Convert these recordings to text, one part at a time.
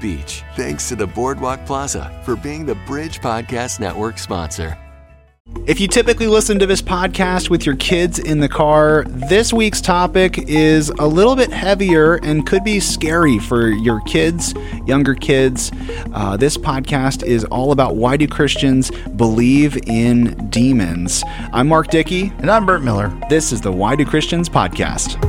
Beach. Thanks to the Boardwalk Plaza for being the Bridge Podcast Network sponsor. If you typically listen to this podcast with your kids in the car, this week's topic is a little bit heavier and could be scary for your kids, younger kids. This podcast is all about why do Christians believe in demons. I'm Mark Dickey. And I'm Burt Miller. This is the Why Do Christians podcast.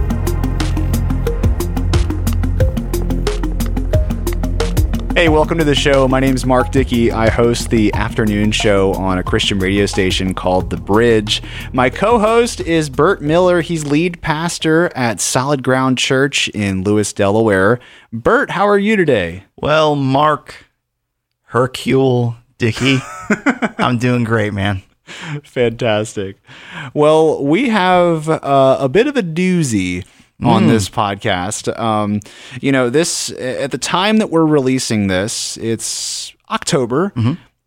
Hey, welcome to the show. My name is Mark Dickey. I host the afternoon show on a Christian radio station called The Bridge. My co-host is Burt Miller. He's lead pastor at Solid Ground Church in Lewis, Delaware. Burt, how are you today? Well, Mark Hercule Dickey, I'm doing great, man. Fantastic. Well, we have a bit of a doozy on this podcast. This, at the time that we're releasing this, it's October,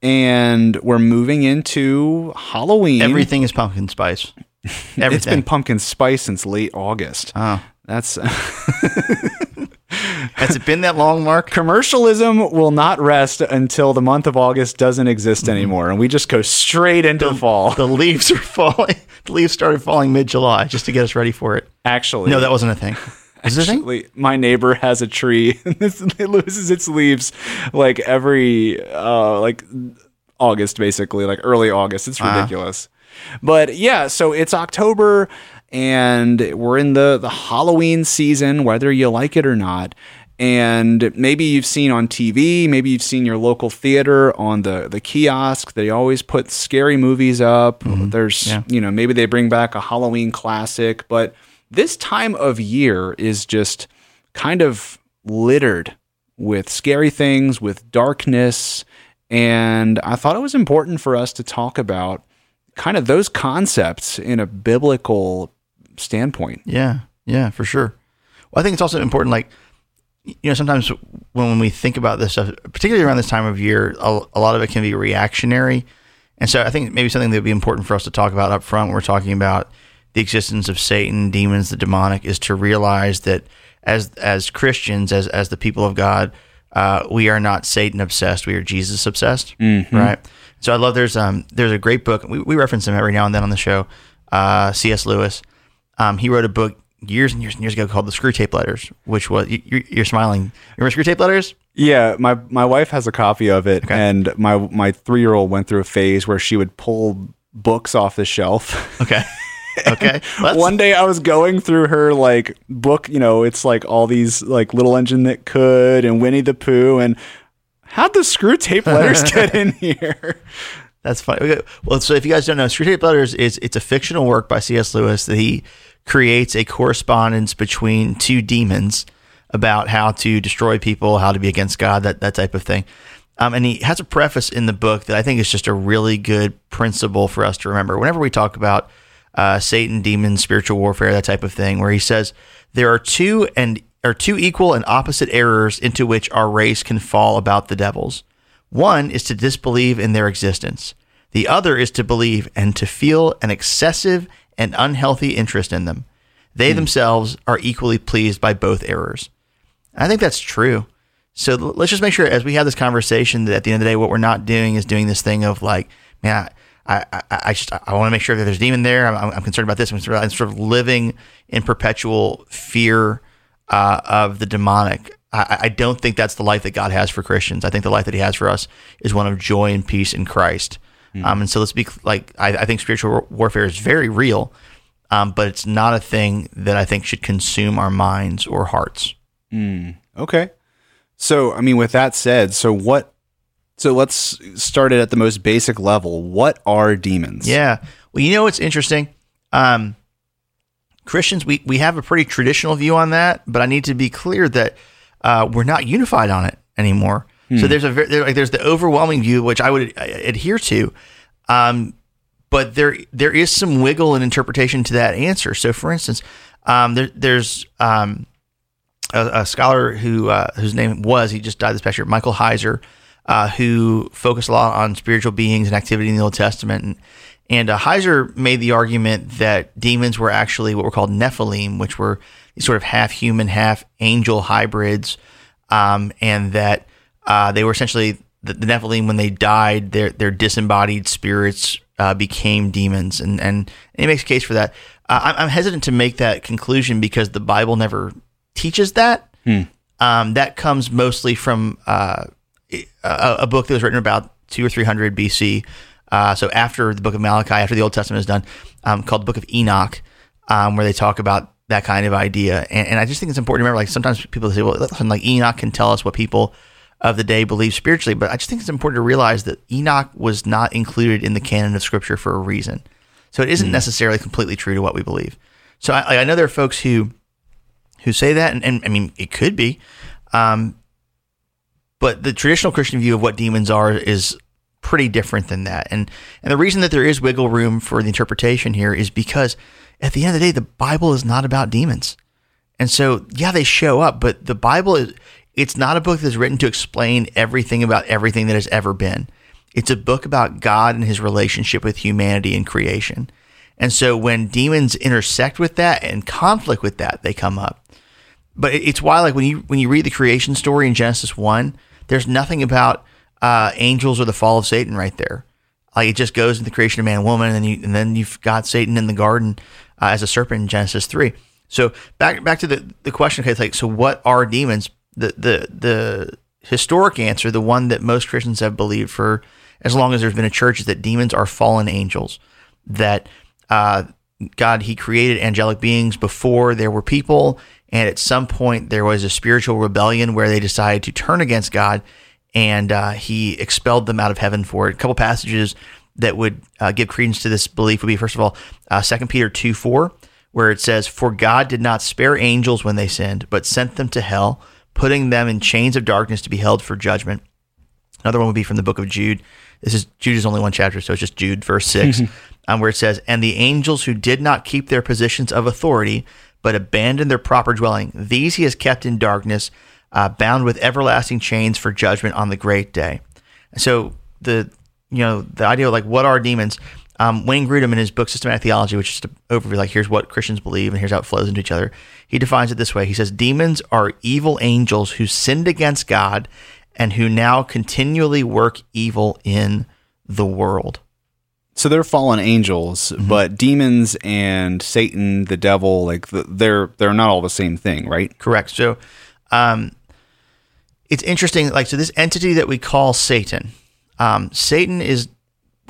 and we're moving into Halloween. Everything is pumpkin spice. Everything. It's been pumpkin spice since late August. Oh. That's... Has it been that long, Mark? Commercialism will not rest until the month of August doesn't exist anymore, and we just go straight into fall. The leaves are falling. The leaves started falling mid-July just to get us ready for it. Actually. No, that wasn't a thing. Actually, my neighbor has a tree, and it loses its leaves like every August, basically, like early August. It's ridiculous. But yeah, so it's October, and we're in the Halloween season, whether you like it or not. And maybe you've seen on TV, maybe you've seen your local theater on the kiosk. They always put scary movies up. There's, maybe they bring back a Halloween classic. But this time of year is just kind of littered with scary things, with darkness. And I thought it was important for us to talk about kind of those concepts in a biblical standpoint. Yeah, for sure. Well, I think it's also important, sometimes when we think about this stuff, particularly around this time of year, a lot of it can be reactionary. And so I think maybe something that would be important for us to talk about up front when we're talking about the existence of Satan, demons, the demonic, is to realize that as Christians, as the people of God, we are not Satan obsessed, we are Jesus obsessed, right? So I love there's a great book, we reference him every now and then on the show, C.S. Lewis. He wrote a book years and years and years ago called The Screwtape Letters, which was, you're smiling. Remember Screwtape Letters? Yeah, my wife has a copy of it, and my 3-year-old went through a phase where she would pull books off the shelf. Okay. One day I was going through her book, it's all these Little Engine That Could and Winnie the Pooh, and how'd the Screwtape Letters get in here? That's funny. Well, so if you guys don't know, Screwtape Letters it's a fictional work by C.S. Lewis that he creates a correspondence between two demons about how to destroy people, how to be against God, that type of thing. And he has a preface in the book that I think is just a really good principle for us to remember whenever we talk about Satan, demons, spiritual warfare, that type of thing, where he says there are two equal and opposite errors into which our race can fall about the devils. One is to disbelieve in their existence. The other is to believe and to feel an excessive and unhealthy interest in them. They themselves are equally pleased by both errors. I think that's true. So let's just make sure as we have this conversation that at the end of the day, what we're not doing is doing this thing of I want to make sure that there's a demon there. I'm concerned about this. I'm sort of living in perpetual fear of the demonic. I don't think that's the life that God has for Christians. I think the life that He has for us is one of joy and peace in Christ. And so let's be I think spiritual warfare is very real, but it's not a thing that I think should consume our minds or hearts. Okay. So, with that said, so let's start it at the most basic level. What are demons? Yeah. Well, what's interesting? Christians, we have a pretty traditional view on that, but I need to be clear that we're not unified on it. anymore. So there's the overwhelming view, which I would adhere to, but there is some wiggle in interpretation to that answer. So, for instance, there's a scholar who whose name was, he just died this past year, Michael Heiser, who focused a lot on spiritual beings and activity in the Old Testament, and Heiser made the argument that demons were actually what were called Nephilim, which were these sort of half human, half angel hybrids, and that. They were essentially the Nephilim. When they died, their disembodied spirits became demons, and he makes a case for that. I'm hesitant to make that conclusion because the Bible never teaches that. That comes mostly from a book that was written about 200 or 300 BC, so after the Book of Malachi, after the Old Testament is done, called the Book of Enoch, where they talk about that kind of idea. And I just think it's important to remember. Like sometimes people say, "Well, listen, like Enoch can tell us what people." Of the day believe spiritually, but I just think it's important to realize that Enoch was not included in the canon of Scripture for a reason. So it isn't necessarily completely true to what we believe. So I know there are folks who say that, and I mean, it could be, but the traditional Christian view of what demons are is pretty different than that. And the reason that there is wiggle room for the interpretation here is because at the end of the day, the Bible is not about demons. And so, yeah, they show up, but the Bible is... It's not a book that's written to explain everything about everything that has ever been. It's a book about God and his relationship with humanity and creation. And so when demons intersect with that and conflict with that, they come up. But it's why, like when you read the creation story in Genesis 1, there's nothing about angels or the fall of Satan right there. Like it just goes into the creation of man and woman, and then you've got Satan in the garden as a serpent in Genesis 3. So back to the question, okay, it's like, so what are demons? The historic answer, the one that most Christians have believed for as long as there's been a church, is that demons are fallen angels, that God, he created angelic beings before there were people, and at some point there was a spiritual rebellion where they decided to turn against God, and he expelled them out of heaven for it. A couple passages that would give credence to this belief would be, first of all, 2 Peter 2:4, where it says, "For God did not spare angels when they sinned, but sent them to hell, putting them in chains of darkness to be held for judgment." Another one would be from the book of Jude. Jude is only one chapter, so it's just Jude, verse 6, where it says, "And the angels who did not keep their positions of authority, but abandoned their proper dwelling, these he has kept in darkness, bound with everlasting chains for judgment on the great day." So the idea of like what are demons? Wayne Grudem, in his book Systematic Theology, which is an overview, like here's what Christians believe and here's how it flows into each other, he defines it this way. He says, "Demons are evil angels who sinned against God and who now continually work evil in the world." So they're fallen angels, but demons and Satan, the devil, like they're not all the same thing, right? Correct. So it's interesting. Like, so this entity that we call Satan, Satan is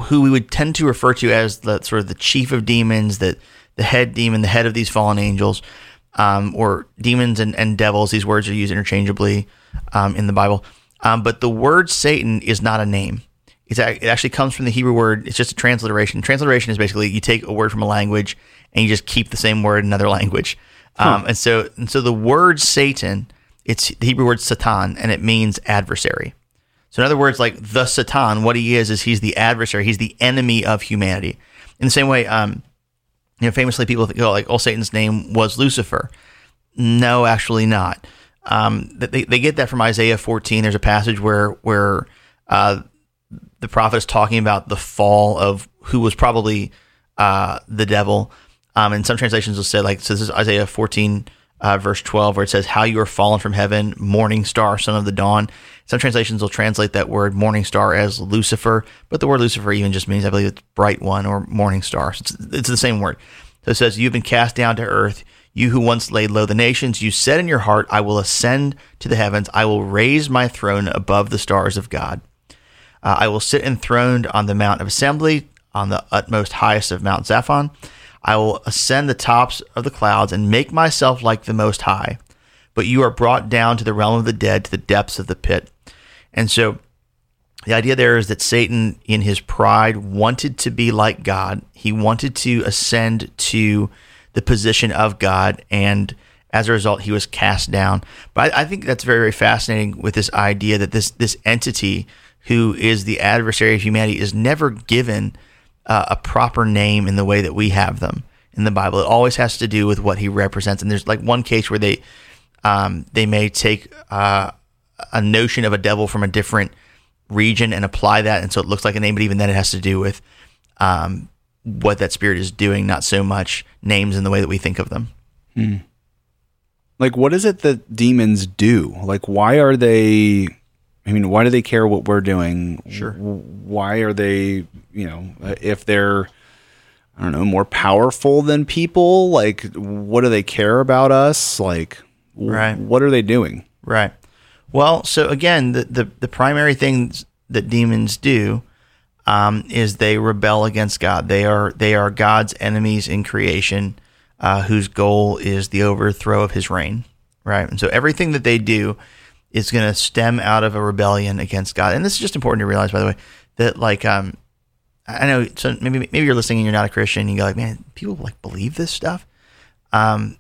who we would tend to refer to as the sort of the chief of demons, that the head demon, the head of these fallen angels, or demons and devils. These words are used interchangeably in the Bible. But the word Satan is not a name. It actually comes from the Hebrew word. It's just a transliteration. Transliteration is basically you take a word from a language and you just keep the same word in another language. And so the word Satan, it's the Hebrew word satan, and it means adversary. So in other words, like the Satan, what he is he's the adversary. He's the enemy of humanity. In the same way, famously people think, Satan's name was Lucifer. No, actually not. They get that from Isaiah 14. There's a passage where the prophet is talking about the fall of who was probably the devil. And some translations will say, like, so this is Isaiah 14, verse 12, where it says, "How you are fallen from heaven, morning star, son of the dawn." Some translations will translate that word morning star as Lucifer, but the word Lucifer even just means, I believe, it's bright one or morning star. So it's the same word. So it says, "You've been cast down to earth, you who once laid low the nations. You said in your heart, I will ascend to the heavens. I will raise my throne above the stars of God. I will sit enthroned on the Mount of Assembly, on the utmost highest of Mount Zaphon. I will ascend the tops of the clouds and make myself like the Most High. But you are brought down to the realm of the dead, to the depths of the pit." And so the idea there is that Satan, in his pride, wanted to be like God. He wanted to ascend to the position of God, and As a result, he was cast down. But I think that's very, very fascinating with this idea that this entity who is the adversary of humanity is never given a proper name in the way that we have them in the Bible. It always has to do with what he represents. And there's like one case where they may take a notion of a devil from a different region and apply that, and so it looks like a name, but even then it has to do with what that spirit is doing, not so much names in the way that we think of them. Like, what is it that demons do? Like, why do they care what we're doing? Sure. Why are they, if they're, more powerful than people, like, what do they care about us? Like, what are they doing? Right. Well, so again, the primary things that demons do is they rebel against God. They are God's enemies in creation, whose goal is the overthrow of his reign, right? And so everything that they do is going to stem out of a rebellion against God. And this is just important to realize, by the way, that like I know, so maybe you're listening and you're not a Christian, and you go like, man, people like believe this stuff. And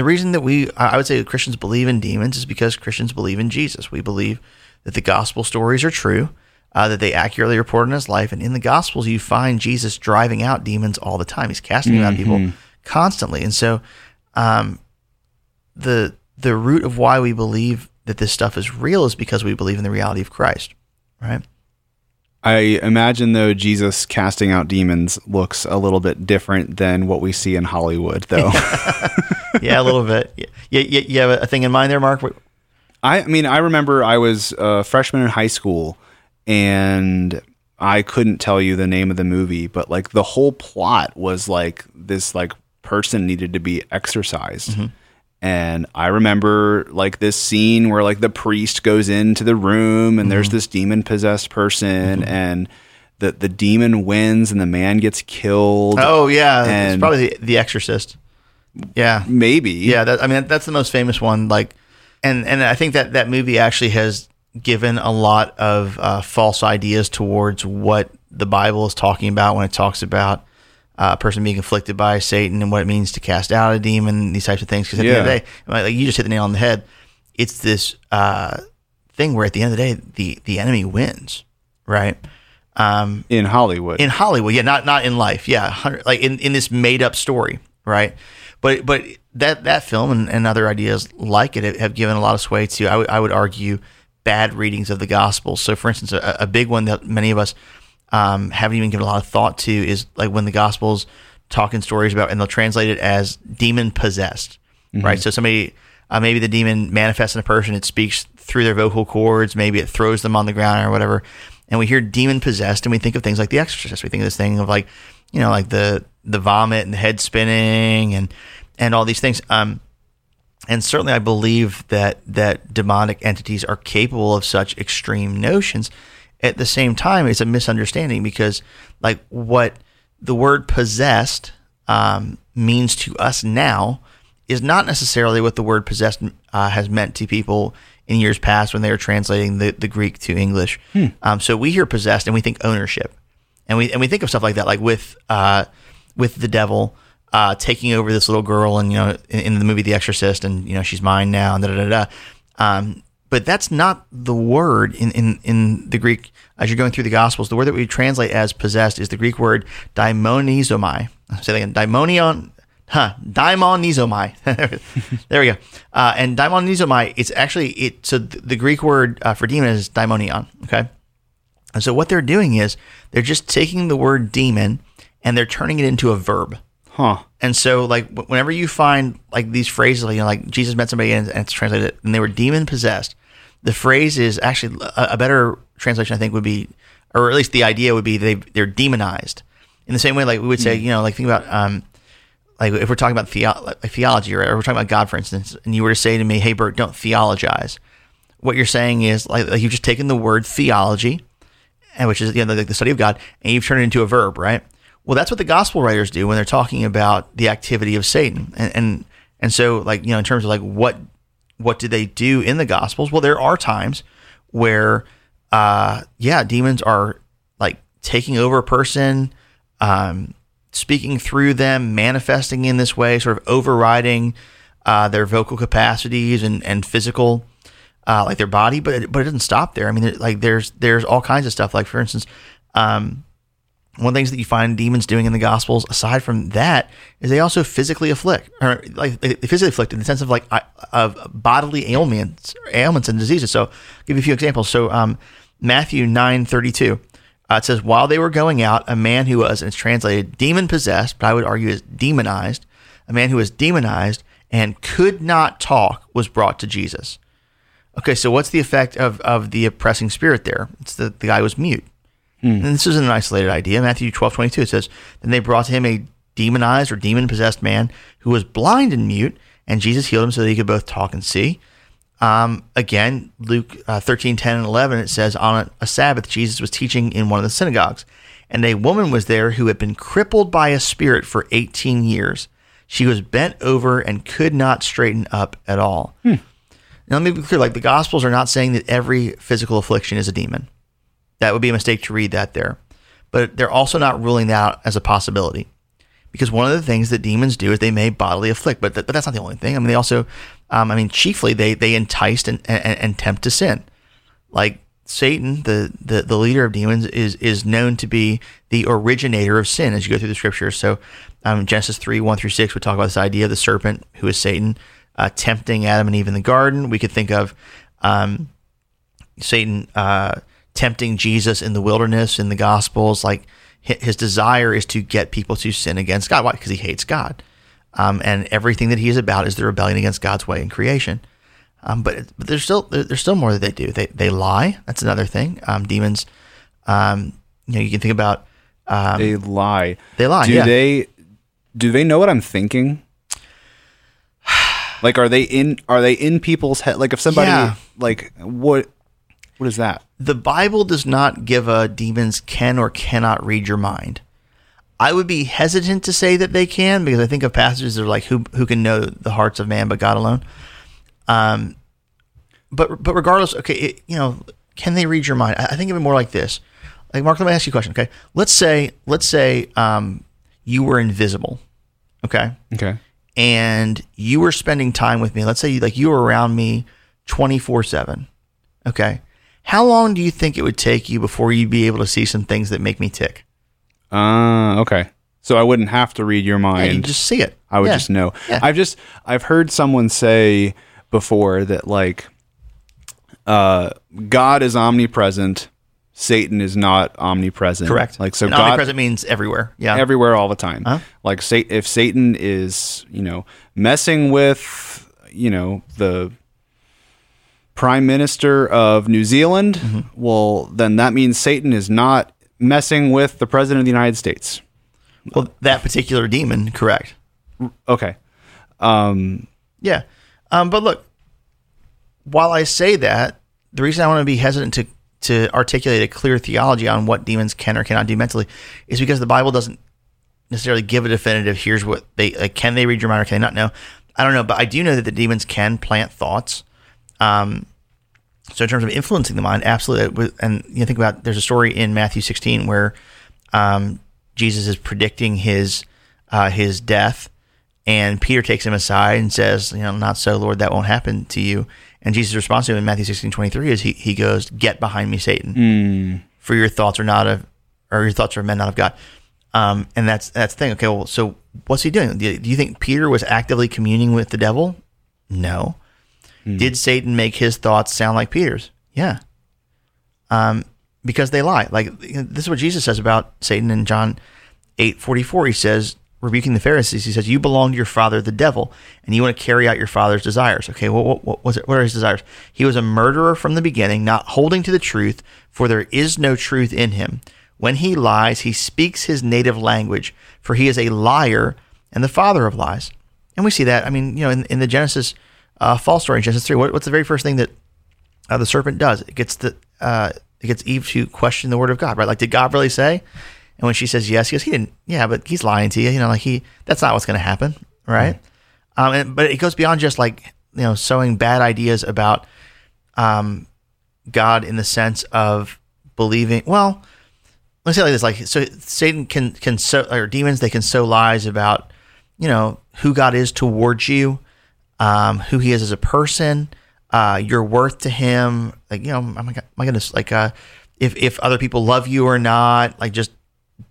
the reason that I would say that Christians believe in demons is because Christians believe in Jesus. We believe that the gospel stories are true, that they accurately report on his life. And in the gospels, you find Jesus driving out demons all the time. He's casting them out people constantly. And so the root of why we believe that this stuff is real is because we believe in the reality of Christ, right? I imagine, though, Jesus casting out demons looks a little bit different than what we see in Hollywood, though. Yeah, a little bit. Yeah, you have a thing in mind there, Mark? I remember I was a freshman in high school, and I couldn't tell you the name of the movie, but like the whole plot was like this like person needed to be exorcised. Mm-hmm. And I remember like this scene where like the priest goes into the room and there's this demon possessed person and the demon wins and the man gets killed. Oh yeah. And it's probably the Exorcist. Yeah. Maybe. Yeah. That's the most famous one. Like, and I think that movie actually has given a lot of false ideas towards what the Bible is talking about when it talks about a person being afflicted by Satan and what it means to cast out a demon, these types of things. Because at the end of the day, like you just hit the nail on the head. It's this thing where at the end of the day, the enemy wins, right? In Hollywood. In Hollywood, yeah, not in life. Yeah, like in this made-up story, right? But that film and other ideas like it have given a lot of sway to, I would argue, bad readings of the gospel. So, for instance, a big one that many of us haven't even given a lot of thought to is like when the gospels talk in stories about, and they'll translate it as demon possessed, right? So somebody, maybe the demon manifests in a person, it speaks through their vocal cords, maybe it throws them on the ground or whatever. And we hear demon possessed and we think of things like The Exorcist. We think of this thing of like, like the vomit and the head spinning and all these things. And certainly I believe that demonic entities are capable of such extreme notions. At the same time, it's a misunderstanding because, like, what the word possessed means to us now is not necessarily what the word possessed has meant to people in years past when they were translating the Greek to English. So we hear possessed and we think ownership, and we think of stuff like that, like with the devil taking over this little girl, and in the movie The Exorcist, and she's mine now, and da da da da. But that's not the word in the Greek. As you're going through the Gospels, the word that we translate as possessed is the Greek word daimonizomai. I'm saying daimonion, daimonizomai. There we go. And daimonizomai, it's actually it. So the Greek word for demon is daimonion. Okay, and so what they're doing is they're just taking the word demon and they're turning it into a verb. Huh. And so, like, whenever you find like these phrases, like, like Jesus met somebody and it's translated, and they were demon possessed. The phrase is actually a better translation, I think, would be, or at least the idea would be they're demonized. In the same way, like we would say, like think about, like if we're talking about theology, right? Or we're talking about God, for instance, and you were to say to me, "Hey, Bert, don't theologize." What you're saying is like you've just taken the word theology, and which is like the study of God, and you've turned it into a verb, right? Well, that's what the gospel writers do when they're talking about the activity of Satan, and so like in terms of like what do they do in the gospels? Well, there are times where demons are like taking over a person, speaking through them, manifesting in this way, sort of overriding their vocal capacities and physical, like their body, but it doesn't stop there. I mean, like there's all kinds of stuff. Like for instance, one of the things that you find demons doing in the Gospels, aside from that, is they also physically afflict, or like they physically afflict in the sense of like of bodily ailments and diseases. So, I'll give you a few examples. So, Matthew 9:32, it says, "While they were going out, a man who was," and it's translated demon possessed, but I would argue is demonized. A man who was demonized and could not talk was brought to Jesus. Okay, so what's the effect of the oppressing spirit there? It's the guy who was mute. And this isn't an isolated idea. Matthew 12:22, it says, "Then they brought to him a demonized or demon-possessed man who was blind and mute, and Jesus healed him so that he could both talk and see." Again, Luke 13:10 and 11, it says, "On a Sabbath, Jesus was teaching in one of the synagogues, and a woman was there who had been crippled by a spirit for 18 years. She was bent over and could not straighten up at all." Now, let me be clear, like the Gospels are not saying that every physical affliction is a demon. That would be a mistake to read that there. But they're also not ruling that out as a possibility, because one of the things that demons do is they may bodily afflict, but that's not the only thing. I mean, they also, chiefly they entice and tempt to sin. Like Satan, the leader of demons, is known to be the originator of sin as you go through the scriptures. So Genesis 3:1-6, we talk about this idea of the serpent, who is Satan, tempting Adam and Eve in the garden. We could think of Satan tempting Jesus in the wilderness in the Gospels. Like his desire is to get people to sin against God. Why? Because he hates God, and everything that he is about is the rebellion against God's way in creation. But there's still more that they do. They lie. That's another thing. Demons. You can think about they lie. They lie. Do they know what I'm thinking? Like, are they in people's head? Like, if somebody like what? What is that? The Bible does not give a demons can or cannot read your mind. I would be hesitant to say that they can, because I think of passages that are like, who can know the hearts of man but God alone? But regardless, okay, can they read your mind? I think of it more like this. Like, Mark, let me ask you a question, okay? Let's say you were invisible, okay? Okay. And you were spending time with me. Let's say you were around me 24/7, okay? How long do you think it would take you before you'd be able to see some things that make me tick? Okay. So I wouldn't have to read your mind. Yeah, you just see it. I would just know. Yeah. I've heard someone say before that God is omnipresent, Satan is not omnipresent. Correct. Like, so, and God, omnipresent means everywhere. Yeah, everywhere all the time. Uh-huh. Like, if Satan is messing with the Prime Minister of New Zealand, mm-hmm. Well, then that means Satan is not messing with the President of the United States. Well, that particular demon, correct. Okay. Yeah. But look, while I say that, the reason I want to be hesitant to articulate a clear theology on what demons can or cannot do mentally is because the Bible doesn't necessarily give a definitive, here's what they, can they read your mind or can they not know? I don't know, but I do know that the demons can plant thoughts. So in terms of influencing the mind, absolutely. And think about, there's a story in Matthew 16 where Jesus is predicting his death, and Peter takes him aside and says, "Not so, Lord, that won't happen to you." And Jesus' response to him in Matthew 16:23 is he goes, "Get behind me, Satan, for your thoughts are not of, or your thoughts are of men, not of God." And that's the thing. Okay, well, so what's he doing? Do you think Peter was actively communing with the devil? No. Did Satan make his thoughts sound like Peter's? Yeah. Because they lie. Like, this is what Jesus says about Satan in John 8:44. He says, rebuking the Pharisees, he says, "You belong to your father, the devil, and you want to carry out your father's desires." Okay, well, what was it? What are his desires? "He was a murderer from the beginning, not holding to the truth, for there is no truth in him. When he lies, he speaks his native language, for he is a liar and the father of lies." And we see that, in the Genesis false story in Genesis 3. What's the very first thing that the serpent does? It gets Eve to question the word of God, right? Like, did God really say? And when she says yes, he goes, "He didn't. Yeah, but he's lying to you. That's not what's going to happen, right?" Mm-hmm. But it goes beyond just sowing bad ideas about God in the sense of believing. Well, let's say it like this: so Satan can sow, or demons, they can sow lies about who God is towards you. who he is as a person, your worth to him. Like, you know, my goodness, like if other people love you or not, like just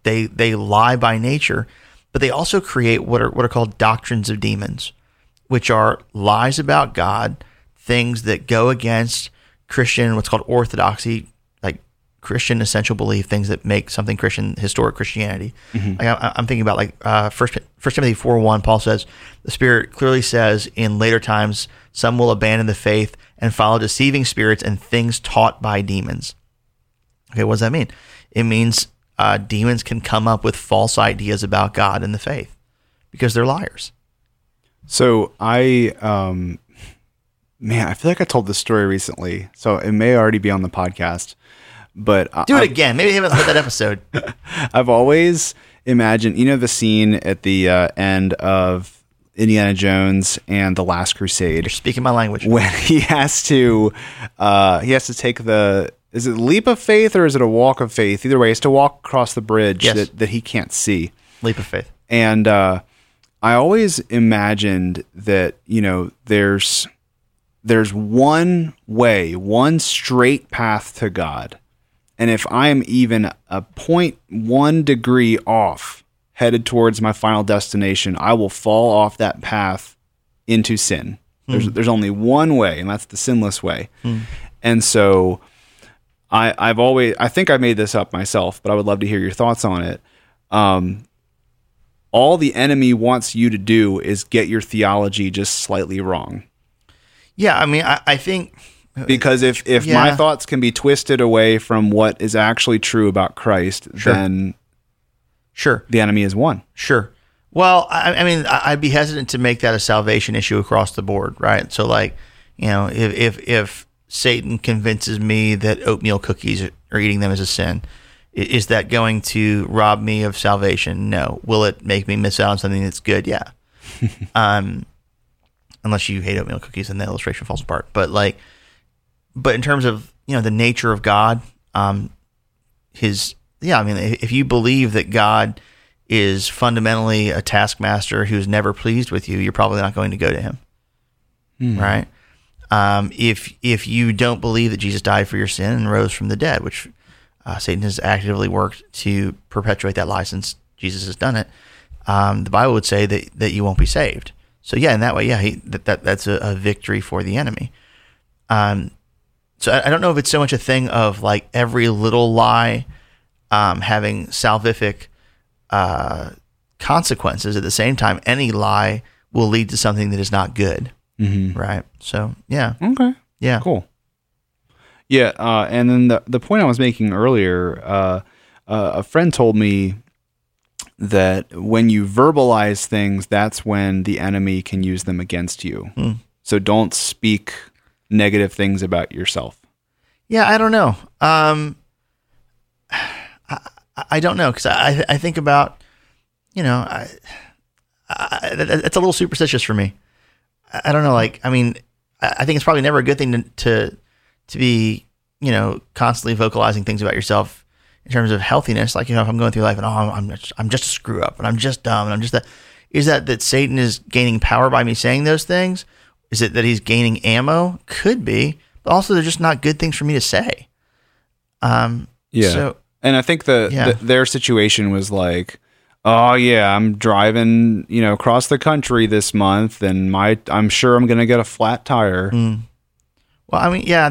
they lie by nature, but they also create what are called doctrines of demons, which are lies about God, things that go against Christian, what's called orthodoxy, like Christian essential belief, things that make something Christian, historic Christianity. Mm-hmm. Like I'm thinking about like 1 Timothy 4:1, Paul says, the Spirit clearly says in later times, some will abandon the faith and follow deceiving spirits and things taught by demons. Okay, what does that mean? It means demons can come up with false ideas about God and the faith because they're liars. So I feel like I told this story recently, so it may already be on the podcast, but do it again. Maybe they haven't heard that episode. I've always imagined, you know, the scene at the end of Indiana Jones and the Last Crusade. You're speaking my language. When he has to take the, is it leap of faith or is it a walk of faith? Either way, he has to walk across the bridge that he can't see. Leap of faith. And I always imagined that, you know, there's one way, one straight path to God. And if I'm even a 0.1 degree off headed towards my final destination, I will fall off that path into sin. Mm. There's only one way, and that's the sinless way. Mm. And so I think I made this up myself, but I would love to hear your thoughts on it. All the enemy wants you to do is get your theology just slightly wrong. Yeah, I mean, I think... Because if my thoughts can be twisted away from what is actually true about Christ, then the enemy is won. Sure. Well, I mean, I'd be hesitant to make that a salvation issue across the board, right? So, like, you know, if Satan convinces me that oatmeal cookies or eating them is a sin, is that going to rob me of salvation? No. Will it make me miss out on something that's good? Yeah. Unless you hate oatmeal cookies, and the illustration falls apart. But in terms of, you know, the nature of God, if you believe that God is fundamentally a taskmaster who's never pleased with you, you're probably not going to go to him, right? If you don't believe that Jesus died for your sin and rose from the dead, which Satan has actively worked to perpetuate that license, Jesus has done it. The Bible would say that you won't be saved. So yeah, in that way, yeah, that's a victory for the enemy. So I don't know if it's so much a thing of like every little lie having salvific consequences. At the same time, any lie will lead to something that is not good, right? So yeah, okay, yeah, cool, yeah. And then the point I was making earlier, a friend told me that when you verbalize things, that's when the enemy can use them against you. Mm. So don't speak negative things about yourself. Yeah, I don't know. I don't know, because I think about, you know, it's a little superstitious for me. I don't know, like, I mean, I think it's probably never a good thing to be, you know, constantly vocalizing things about yourself in terms of healthiness. Like, you know, if I'm going through life and, oh, I'm just a screw up, and I'm just dumb, and I'm just that. Is that Satan is gaining power by me saying those things? Is it that he's gaining ammo? Could be, but also they're just not good things for me to say. Yeah. So, and I think their situation was like, oh yeah, I'm driving, you know, across the country this month, and I'm sure I'm going to get a flat tire. Mm. Well, I mean, yeah,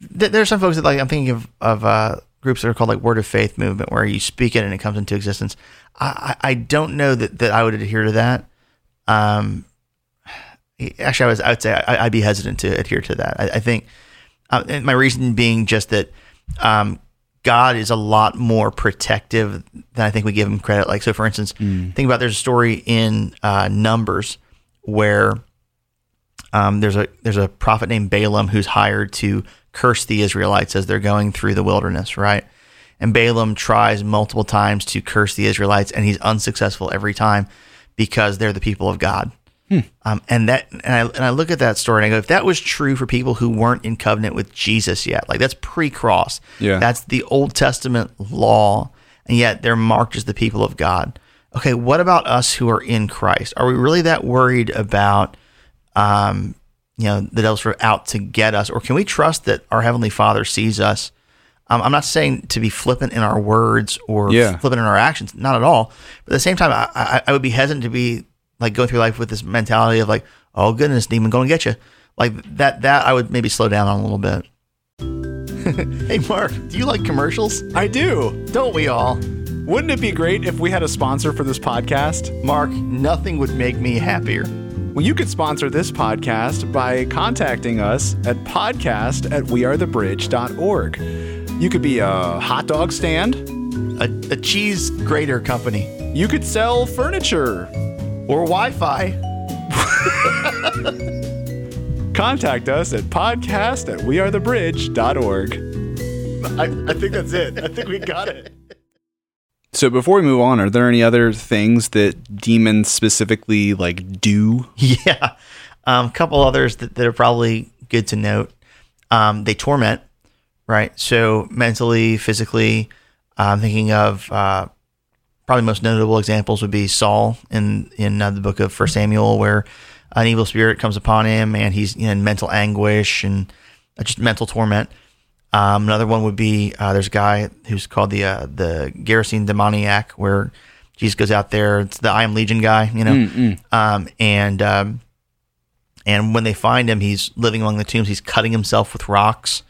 there's some folks that, like, I'm thinking of groups that are called like Word of Faith movement, where you speak it and it comes into existence. I don't know that I would adhere to that. Actually, I'd be hesitant to adhere to that. I think and my reason being just that God is a lot more protective than I think we give him credit. Like, so for instance, think about, there's a story in Numbers where there's a prophet named Balaam who's hired to curse the Israelites as they're going through the wilderness, right? And Balaam tries multiple times to curse the Israelites, and he's unsuccessful every time because they're the people of God. Hmm. And I look at that story and I go, if that was true for people who weren't in covenant with Jesus yet, like that's pre-cross, that's the Old Testament law, and yet they're marked as the people of God. Okay, what about us who are in Christ? Are we really that worried about the devil's sort of out to get us? Or can we trust that our Heavenly Father sees us? I'm not saying to be flippant in our words or flippant in our actions, not at all. But at the same time, I would be hesitant to be like going through life with this mentality of like, oh goodness, demon, go and get you. Like that I would maybe slow down on a little bit. Hey Mark, do you like commercials? I do. Don't we all? Wouldn't it be great if we had a sponsor for this podcast? Mark, nothing would make me happier. Well, you could sponsor this podcast by contacting us at podcast@wearethebridge.org. You could be a hot dog stand, a cheese grater company. You could sell furniture or Wi-Fi. Contact us at podcast@wearethebridge.org. I think that's it. I think we got it. So before we move on, are there any other things that demons specifically like do? Yeah. A couple others that are probably good to note. They torment, right? So mentally, physically, I'm thinking of probably most notable examples would be Saul in the book of 1 Samuel, where an evil spirit comes upon him and he's in mental anguish and just mental torment. Another one would be there's a guy who's called the Gerasene Demoniac, where Jesus goes out there. It's the I Am Legion guy, and when they find him, he's living among the tombs. He's cutting himself with rocks,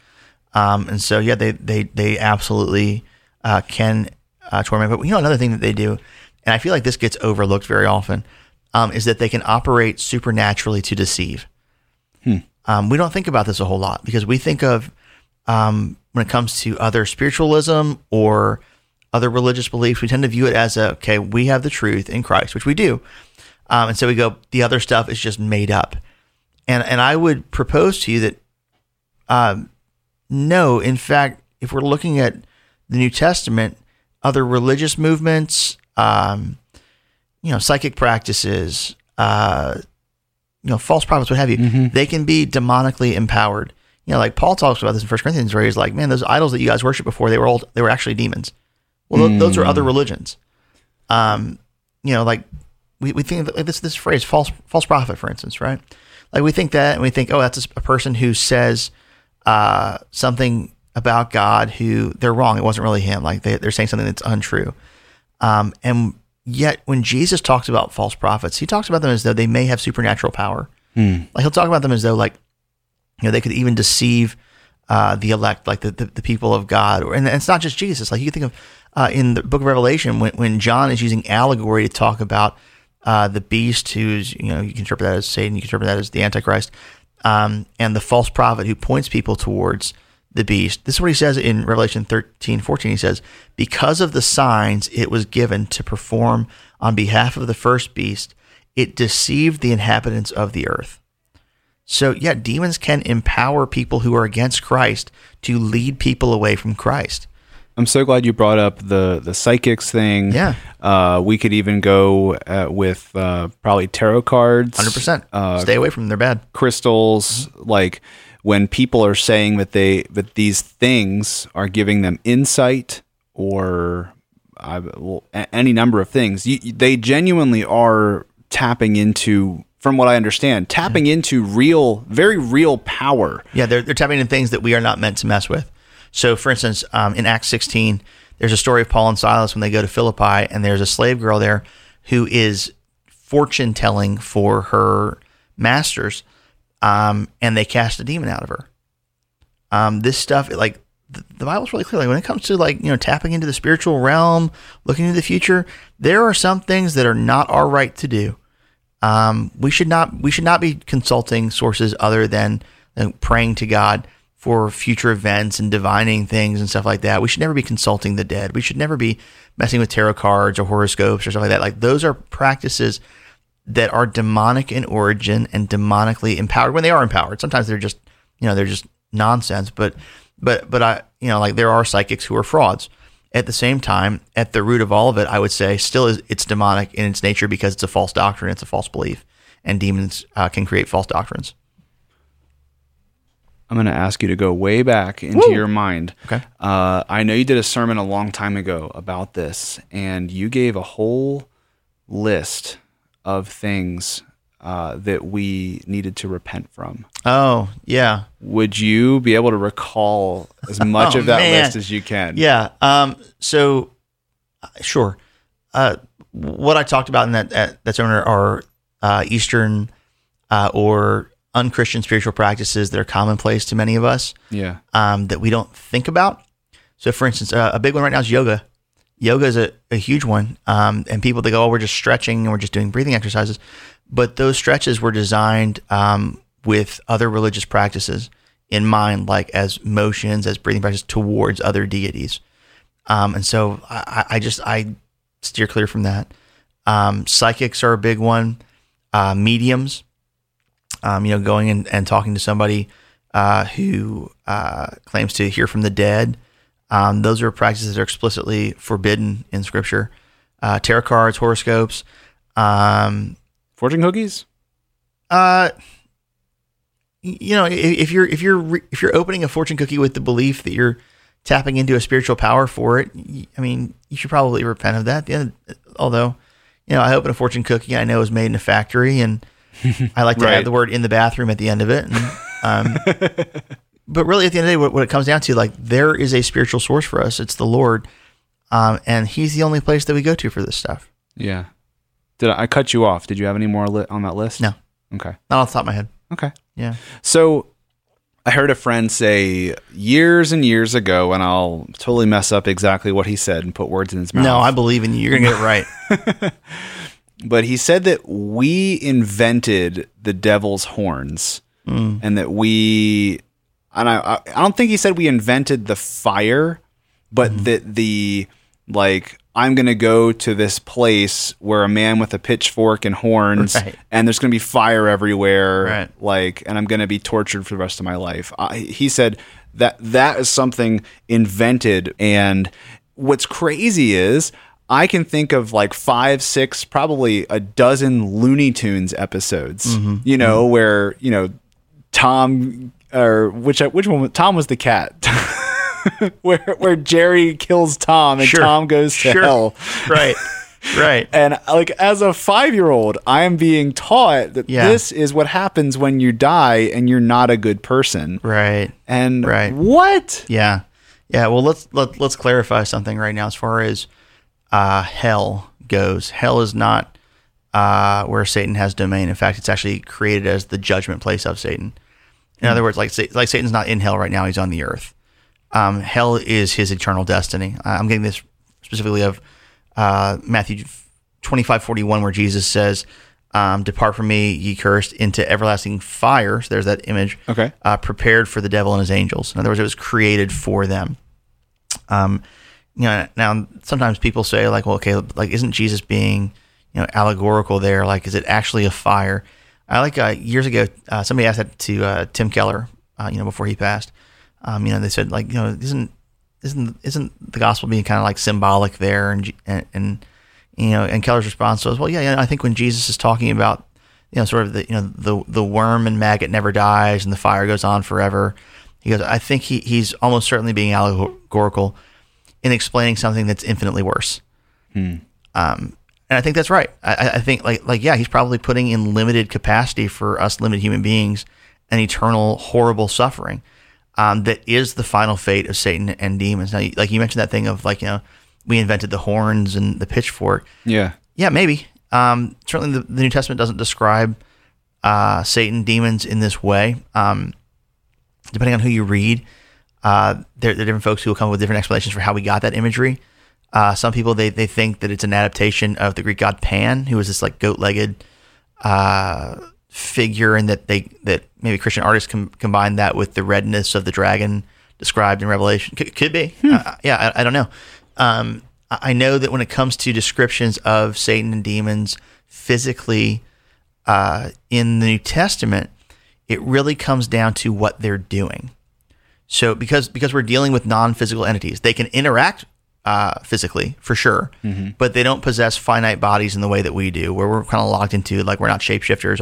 and so they absolutely can torment. But another thing that they do, and I feel like this gets overlooked very often, is that they can operate supernaturally to deceive. We don't think about this a whole lot because we think of when it comes to other spiritualism or other religious beliefs, we tend to view it as, we have the truth in Christ, which we do. And so we go, the other stuff is just made up. And I would propose to you that, no, in fact, if we're looking at the New Testament, other religious movements, psychic practices, false prophets, what have you, they can be demonically empowered. Like Paul talks about this in 1 Corinthians, where he's like, man, those idols that you guys worshiped before, they were actually demons. Well, those are other religions. Like we think of this phrase, false prophet, for instance, right? Like we think that and we think, oh, that's a person who says something about God who they're wrong. It wasn't really him. Like they're saying something that's untrue. And yet when Jesus talks about false prophets, he talks about them as though they may have supernatural power. Like he'll talk about them as though like, they could even deceive the elect, like the people of God. And it's not just Jesus. Like you think of in the book of Revelation, when John is using allegory to talk about the beast, who's, you can interpret that as Satan, you can interpret that as the Antichrist, and the false prophet who points people towards the beast. This is what he says in Revelation 13:14. He says, because of the signs it was given to perform on behalf of the first beast, it deceived the inhabitants of the earth. So yeah, demons can empower people who are against Christ to lead people away from Christ. I'm so glad you brought up the psychics thing. Yeah. We could even go with probably tarot cards. 100%. Stay away from them. They're bad. Crystals. Like when people are saying that these things are giving them insight or any number of things, they genuinely are tapping into, from what I understand, into real, very real power. Yeah, they're tapping into things that we are not meant to mess with. So, for instance, in Acts 16, there's a story of Paul and Silas when they go to Philippi, and there's a slave girl there who is fortune-telling for her masters, and they cast a demon out of her. This stuff, like, the Bible's really clear. Like, when it comes to, like, tapping into the spiritual realm, looking into the future, there are some things that are not our right to do. We should not be consulting sources other than praying to God for future events and divining things and stuff like that. We should never be consulting the dead. We should never be messing with tarot cards or horoscopes or stuff like that. Like those are practices that are demonic in origin and demonically empowered when they are empowered. Sometimes they're just, they're just nonsense, but I, like there are psychics who are frauds. At the same time, at the root of all of it, I would say still it's demonic in its nature because it's a false doctrine, it's a false belief, and demons can create false doctrines. I'm going to ask you to go way back into your mind. Okay. I know you did a sermon a long time ago about this, and you gave a whole list of things that we needed to repent from. Oh, yeah. Would you be able to recall as much of that list as you can? Yeah. Sure. What I talked about in that sermon are Eastern or unchristian spiritual practices that are commonplace to many of us. Yeah. That we don't think about. So, for instance, a big one right now is yoga. Yoga is a huge one, and people that go, "Oh, we're just stretching and we're just doing breathing exercises," but those stretches were designed with other religious practices in mind, like as motions, as breathing practices towards other deities. And so I steer clear from that. Psychics are a big one. Mediums, going and talking to somebody who claims to hear from the dead. Those are practices that are explicitly forbidden in Scripture. Tarot cards, horoscopes. Fortune cookies? If you're opening a fortune cookie with the belief that you're tapping into a spiritual power for it, you should probably repent of that. Although, I open a fortune cookie I know is made in a factory, and I like to add the word "in the bathroom" at the end of it. And, but really, at the end of the day, what it comes down to, there is a spiritual source for us. It's the Lord, and He's the only place that we go to for this stuff. Yeah. Did I cut you off? Did you have any more on that list? No. Okay. Not off the top of my head. Okay. Yeah. So I heard a friend say years and years ago, and I'll totally mess up exactly what he said and put words in his mouth. No, I believe in you. You're going to get it right. But he said that we invented the devil's horns, and that we... And I don't think he said we invented the fire, but that I'm going to go to this place where a man with a pitchfork and horns and there's going to be fire everywhere. Right. And I'm going to be tortured for the rest of my life. He said that is something invented. And what's crazy is I can think of 5, 6, probably a dozen Looney Tunes episodes, where, Tom... Or which one? Tom was the cat, where Jerry kills Tom and Tom goes to hell. Right. And as a 5-year-old, I am being taught that this is what happens when you die and you're not a good person. Right. And what? Yeah. Yeah. Well, let's clarify something right now as far as hell goes. Hell is not where Satan has domain. In fact, it's actually created as the judgment place of Satan. In other words, Satan's not in hell right now; he's on the earth. Hell is his eternal destiny. I'm getting this specifically of Matthew 25:41, where Jesus says, "Depart from me, ye cursed, into everlasting fire." So there's that image, prepared for the devil and his angels. In other words, it was created for them. Now sometimes people say, isn't Jesus being, allegorical there? Is it actually a fire? Years ago, somebody asked that to Tim Keller, before he passed. They said, isn't the gospel being kind of symbolic there? And Keller's response was, well, I think when Jesus is talking about, the worm and maggot never dies and the fire goes on forever, he goes, I think he's almost certainly being allegorical in explaining something that's infinitely worse. And I think that's right. I think he's probably putting in limited capacity for us limited human beings an eternal horrible suffering that is the final fate of Satan and demons. Now, you mentioned that thing of we invented the horns and the pitchfork. Yeah. Yeah, maybe. Certainly the New Testament doesn't describe Satan, demons in this way. Depending on who you read, there are different folks who will come up with different explanations for how we got that imagery. Some people, they think that it's an adaptation of the Greek god Pan, who was this goat-legged figure, and that maybe Christian artists combined that with the redness of the dragon described in Revelation. Could be. I don't know. I know that when it comes to descriptions of Satan and demons physically in the New Testament, it really comes down to what they're doing. So because we're dealing with non-physical entities, they can interact physically, for sure, but they don't possess finite bodies in the way that we do, where we're kind of locked into, we're not shapeshifters.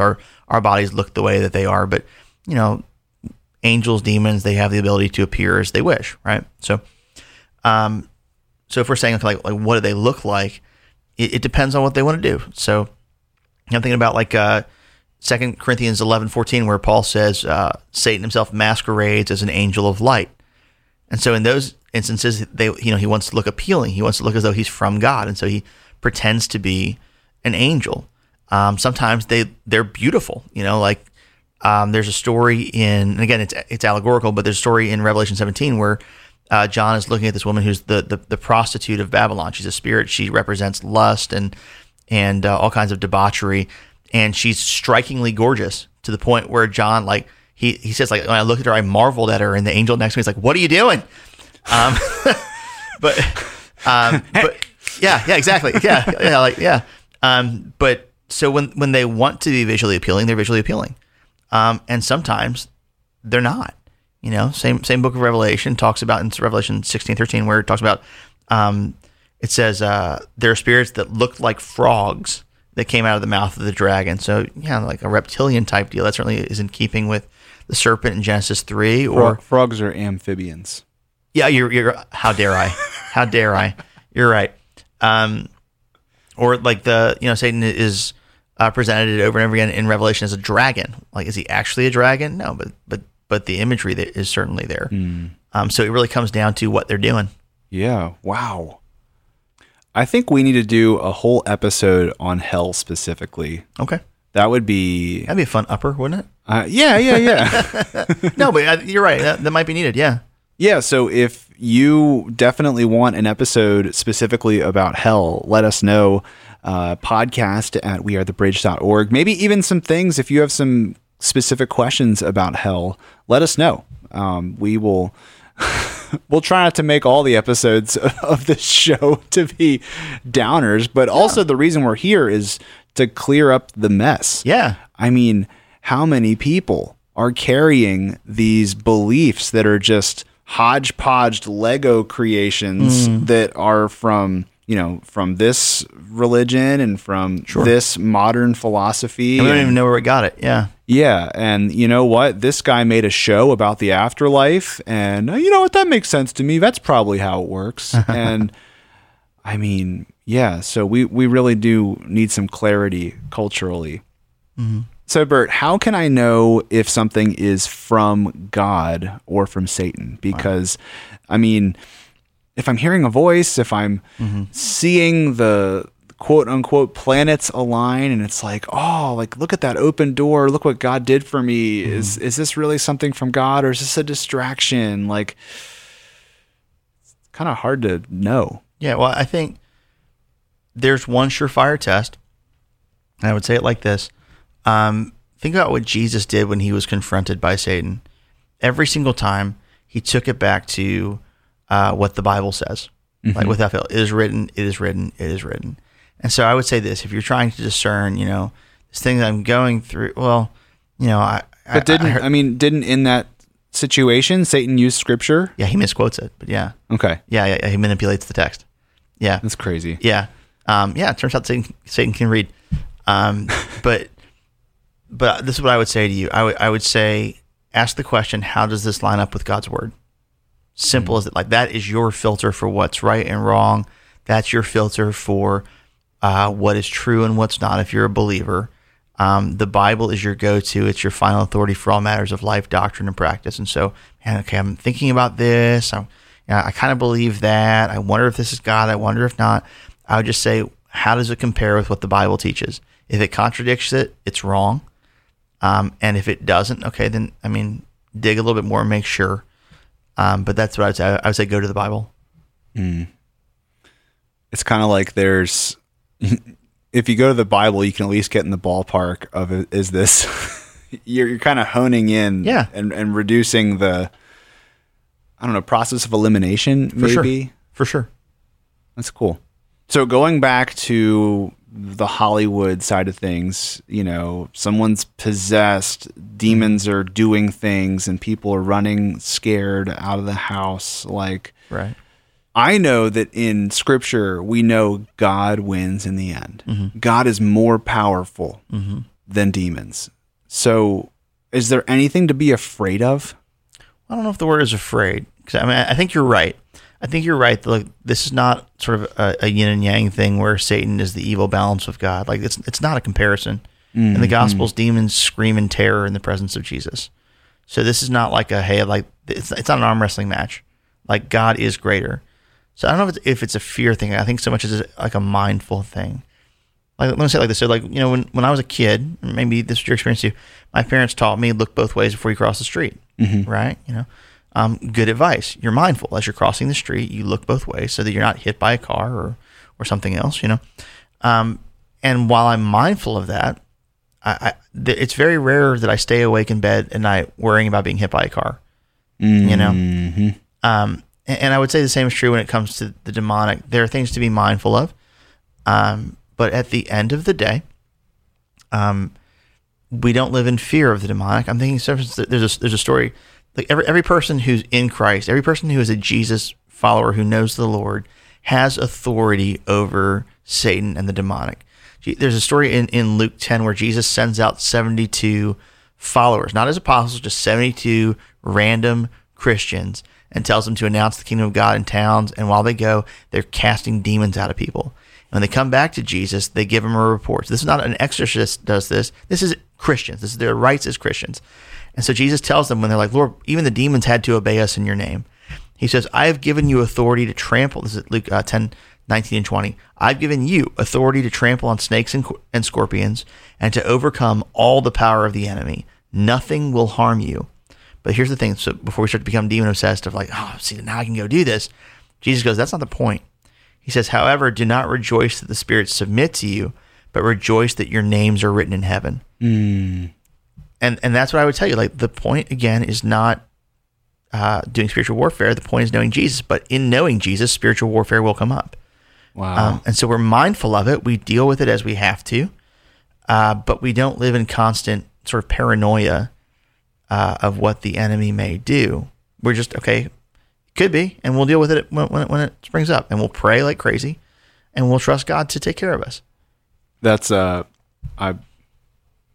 Our bodies look the way that they are, but, angels, demons, they have the ability to appear as they wish, right? So, so if we're saying, what do they look like, it depends on what they want to do. So I'm thinking about, 2 Corinthians 11:14, where Paul says Satan himself masquerades as an angel of light. And so in those instances, he wants to look appealing. He wants to look as though he's from God, and so he pretends to be an angel. Sometimes they're beautiful, there's a story in, and again, it's allegorical, but there's a story in Revelation 17 where John is looking at this woman who's the prostitute of Babylon. She's a spirit. She represents lust and all kinds of debauchery, and she's strikingly gorgeous to the point where John, he says, when I looked at her, I marveled at her, and the angel next to me is like, what are you doing? But so when they want to be visually appealing, they're visually appealing. And sometimes they're not, same book of Revelation talks about, in Revelation 16:13, where it talks about, it says, there are spirits that looked like frogs that came out of the mouth of the dragon. So like a reptilian type deal. That certainly is in keeping with the serpent in Genesis 3. Or frogs are amphibians. Yeah, you're. How dare I? How dare I? You're right. Or like Satan is presented over and over again in Revelation as a dragon. Like, is he actually a dragon? No, but the imagery that is certainly there. Mm. So it really comes down to what they're doing. Yeah. Wow. I think we need to do a whole episode on hell specifically. Okay. That'd be a fun upper, wouldn't it? Yeah. No, but you're right. That might be needed. Yeah. Yeah. So if you definitely want an episode specifically about hell, let us know. Podcast at wearethebridge.org. Maybe even some things, if you have some specific questions about hell, let us know. We will... We'll try not to make all the episodes of this show to be downers, but also the reason we're here is to clear up the mess. Yeah. I mean, how many people are carrying these beliefs that are just hodgepodge Lego creations that are from, from this religion and from this modern philosophy? And we don't even know where we got it. Yeah. Yeah, and you know what? This guy made a show about the afterlife, and you know what? That makes sense to me. That's probably how it works. And I mean, yeah, so we really do need some clarity culturally. Mm-hmm. So, Burt, how can I know if something is from God or from Satan? Because, I mean, if I'm hearing a voice, if I'm seeing the... quote unquote planets align, and it's like, oh, like, look at that open door, look what God did for me. Is this really something from God, or is this a distraction? Like, it's kind of hard to know. Yeah, well, I think there's one surefire test, and I would say it like this. Think about what Jesus did when he was confronted by Satan. Every single time he took it back to what the Bible says. Mm-hmm. Like, without fail, it is written, it is written, it is written. And so I would say this, if you're trying to discern, this thing that I'm going through, well, didn't in that situation, Satan use scripture? Yeah, he misquotes it, but yeah. Okay. Yeah, he manipulates the text. Yeah. That's crazy. Yeah. It turns out Satan can read. But this is what I would say to you. I would say, ask the question, how does this line up with God's word? Simple as it. Like, that is your filter for what's right and wrong. That's your filter for what is true and what's not. If you're a believer, the Bible is your go-to. It's your final authority for all matters of life, doctrine, and practice. And so, I'm thinking about this. I kind of believe that. I wonder if this is God. I wonder if not. I would just say, how does it compare with what the Bible teaches? If it contradicts it, it's wrong. And if it doesn't, okay, then, dig a little bit more and make sure. But that's what I would say. I would say go to the Bible. Mm. It's kind of like there's... if you go to the Bible, you can at least get in the ballpark of, is this... you're kind of honing in and reducing the, process of elimination, maybe? For sure. That's cool. So going back to the Hollywood side of things, someone's possessed, demons are doing things, and people are running scared out of the house. Like, right. I know that in scripture, we know God wins in the end. Mm-hmm. God is more powerful than demons. So is there anything to be afraid of? I don't know if the word is afraid. 'Cause I think you're right. Like, this is not sort of a yin and yang thing where Satan is the evil balance of God. Like, it's not a comparison. And the Gospels, demons scream in terror in the presence of Jesus. So this is not like a, hey, like, it's not an arm wrestling match. Like, God is greater. So I don't know if it's a fear thing. I think so much as like a mindful thing. Like, let me say it like this. So, like, you know, when I was a kid, maybe this was your experience too, my parents taught me, look both ways before you cross the street, right? You know, good advice. You're mindful. As you're crossing the street, you look both ways so that you're not hit by a car or something else, you know? And while I'm mindful of that, it's very rare that I stay awake in bed at night worrying about being hit by a car, you know? And I would say the same is true when it comes to the demonic. There are things to be mindful of. But at the end of the day, we don't live in fear of the demonic. I'm thinking there's a story. Like every person who's in Christ, every person who is a Jesus follower who knows the Lord has authority over Satan and the demonic. There's a story in Luke 10 where Jesus sends out 72 followers, not his apostles, just 72 random Christians, and tells them to announce the kingdom of God in towns. And while they go, they're casting demons out of people. When they come back to Jesus, they give him a report. So this is not an exorcist does this. This is Christians. This is their rights as Christians. And so Jesus tells them when they're like, Lord, even the demons had to obey us in your name. He says, I have given you authority to trample. This is Luke 10:19-20. I've given you authority to trample on snakes and scorpions and to overcome all the power of the enemy. Nothing will harm you. But here's the thing. So before we start to become demon obsessed of like, oh, see, now I can go do this. Jesus goes, that's not the point. He says, however, do not rejoice that the spirits submit to you, but rejoice that your names are written in heaven. And that's what I would tell you. Like, the point, again, is not doing spiritual warfare. The point is knowing Jesus. But in knowing Jesus, spiritual warfare will come up. Wow. And so we're mindful of it. We deal with it as we have to. But we don't live in constant sort of paranoia of what the enemy may do. We're just, okay, could be, and we'll deal with it when it springs up, and we'll pray like crazy, and we'll trust God to take care of us. That's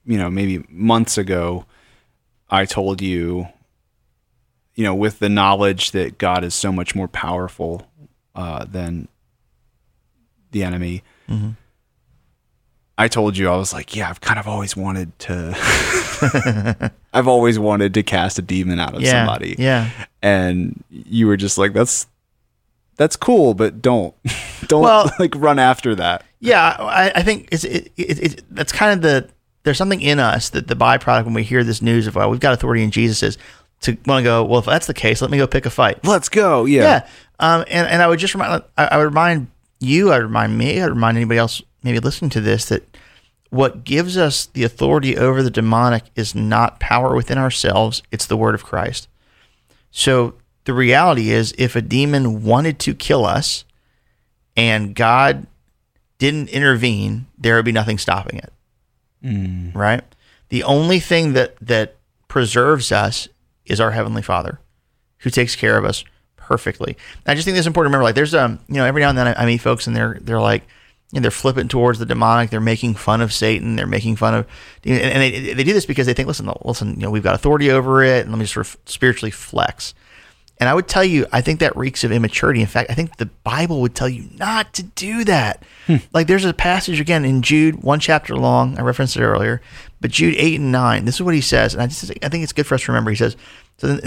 maybe months ago, I told you, you know, with the knowledge that God is so much more powerful than the enemy. I told you, I was like, yeah, I've kind of always wanted to. I've always wanted to cast a demon out of somebody. Yeah. And you were just like, that's cool, but don't like run after that. Yeah. I think that's kind of there's something in us that the byproduct when we hear this news of, well, we've got authority in Jesus is to want to go, well, if that's the case, let me go pick a fight. Let's go. Yeah. Yeah. And I would just remind you, I'd remind me, I'd remind anybody else maybe listening to this, that what gives us the authority over the demonic is not power within ourselves, it's the word of Christ. So the reality is, if a demon wanted to kill us and God didn't intervene, there would be nothing stopping it, right? The only thing that preserves us is our Heavenly Father, who takes care of us perfectly. I just think that's important to remember. Like, there's every now and then I meet folks and they're like, you know, they're flippant towards the demonic. They're making fun of Satan. They're making fun of, and they do this because they think, listen, you know, we've got authority over it, and let me just sort of spiritually flex. And I would tell you, I think that reeks of immaturity. In fact, I think the Bible would tell you not to do that. Like, there's a passage again in Jude, one chapter long. I referenced it earlier, but Jude 8 and 9. This is what he says, and I think it's good for us to remember. He says, so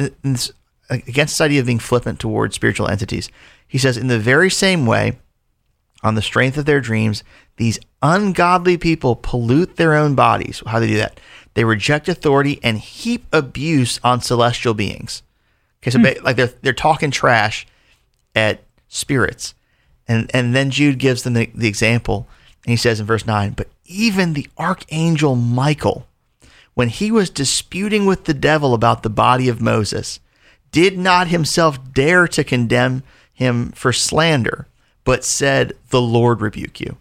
against this idea of being flippant towards spiritual entities, he says, in the very same way, on the strength of their dreams, these ungodly people pollute their own bodies. How do they do that? They reject authority and heap abuse on celestial beings. Okay, so like they're talking trash at spirits. And then Jude gives them the example, and he says in verse 9, but even the archangel Michael, when he was disputing with the devil about the body of Moses, did not himself dare to condemn him for slander, but said, the Lord rebuke you.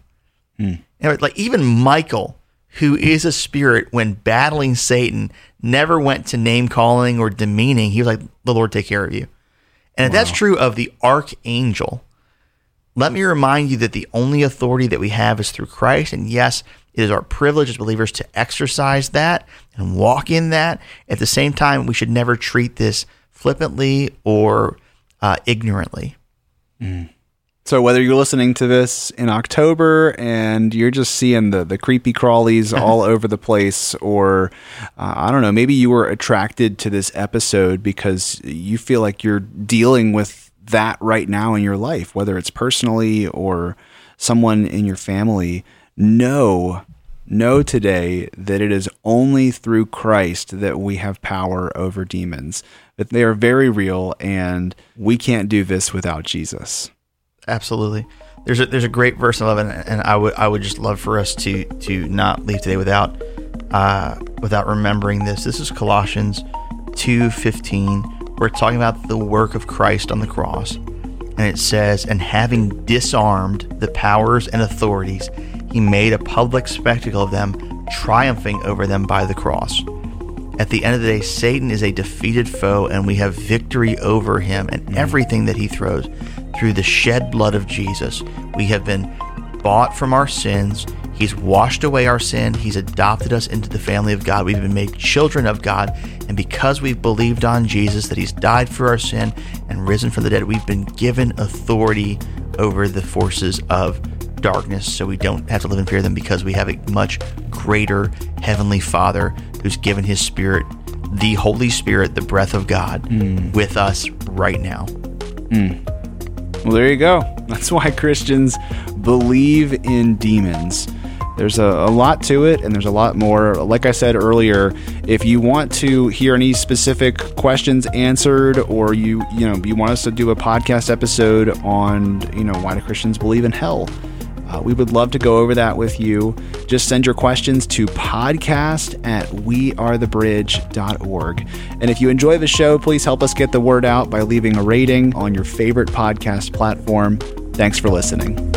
And like, even Michael, who is a spirit, when battling Satan, never went to name calling or demeaning. He was like, the Lord take care of you. And if that's true of the archangel, let me remind you that the only authority that we have is through Christ. And yes, it is our privilege as believers to exercise that and walk in that. At the same time, we should never treat this flippantly or ignorantly. So whether you're listening to this in October and you're just seeing the creepy crawlies all over the place, or I don't know, maybe you were attracted to this episode because you feel like you're dealing with that right now in your life, whether it's personally or someone in your family, know today that it is only through Christ that we have power over demons, that they are very real and we can't do this without Jesus. Absolutely. There's a great verse I love, and I would just love for us to not leave today without remembering this. This is Colossians 2:15. We're talking about the work of Christ on the cross, and it says, "And having disarmed the powers and authorities, he made a public spectacle of them, triumphing over them by the cross." At the end of the day, Satan is a defeated foe, and we have victory over him and everything that he throws. Through the shed blood of Jesus, we have been bought from our sins. He's washed away our sin. He's adopted us into the family of God. We've been made children of God. And because we've believed on Jesus, that he's died for our sin and risen from the dead, we've been given authority over the forces of darkness, so we don't have to live in fear of them, because we have a much greater heavenly Father who's given his Spirit, the Holy Spirit, the breath of God, with us right now. Well, there you go. That's why Christians believe in demons. There's a lot to it, and there's a lot more. Like I said earlier, if you want to hear any specific questions answered, or you want us to do a podcast episode on, why do Christians believe in hell? We would love to go over that with you. Just send your questions to podcast@wearethebridge.org. And if you enjoy the show, please help us get the word out by leaving a rating on your favorite podcast platform. Thanks for listening.